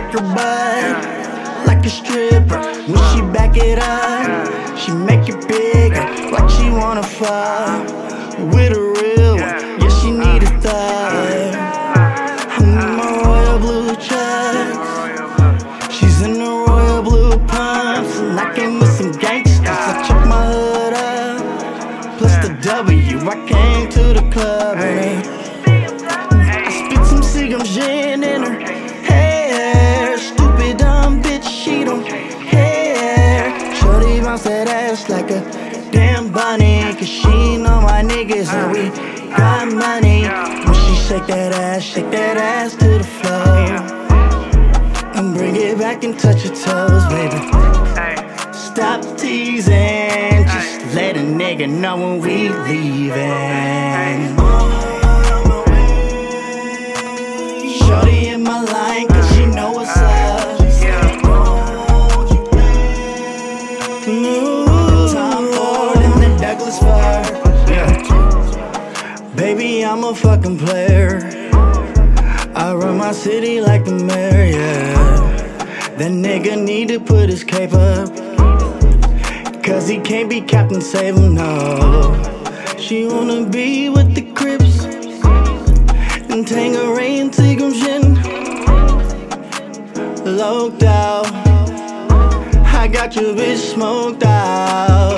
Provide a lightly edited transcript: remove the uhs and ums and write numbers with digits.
shake her butt like a stripper. When she back it up, she make it bigger, like she wanna fuck with a real one. Yeah, she need a thug. I'm in my royal blue chucks, she's in the royal blue pumps, and I came with some gangsters. I took my hood up, plus the W. I came to the club and I spit some Seagram's gin in her hair. Stupid dumb bitch, she don't care. Shorty bounce that ass like a damn bunny, 'cause she know my niggas and we got money. When she shake that ass to the floor, and bring it back and touch your toes, baby. Stop teasing, just let a nigga know when we leaving. Shorty in my line, 'cause she know what's up. Baby, I'm a fucking player. I run my city like the mayor, yeah. That nigga need to put his cape up, 'cause he can't be captain, save him, no. She wanna be with the Crips and Tangeray and Seagram's gin. Locked out, I got your bitch smoked out.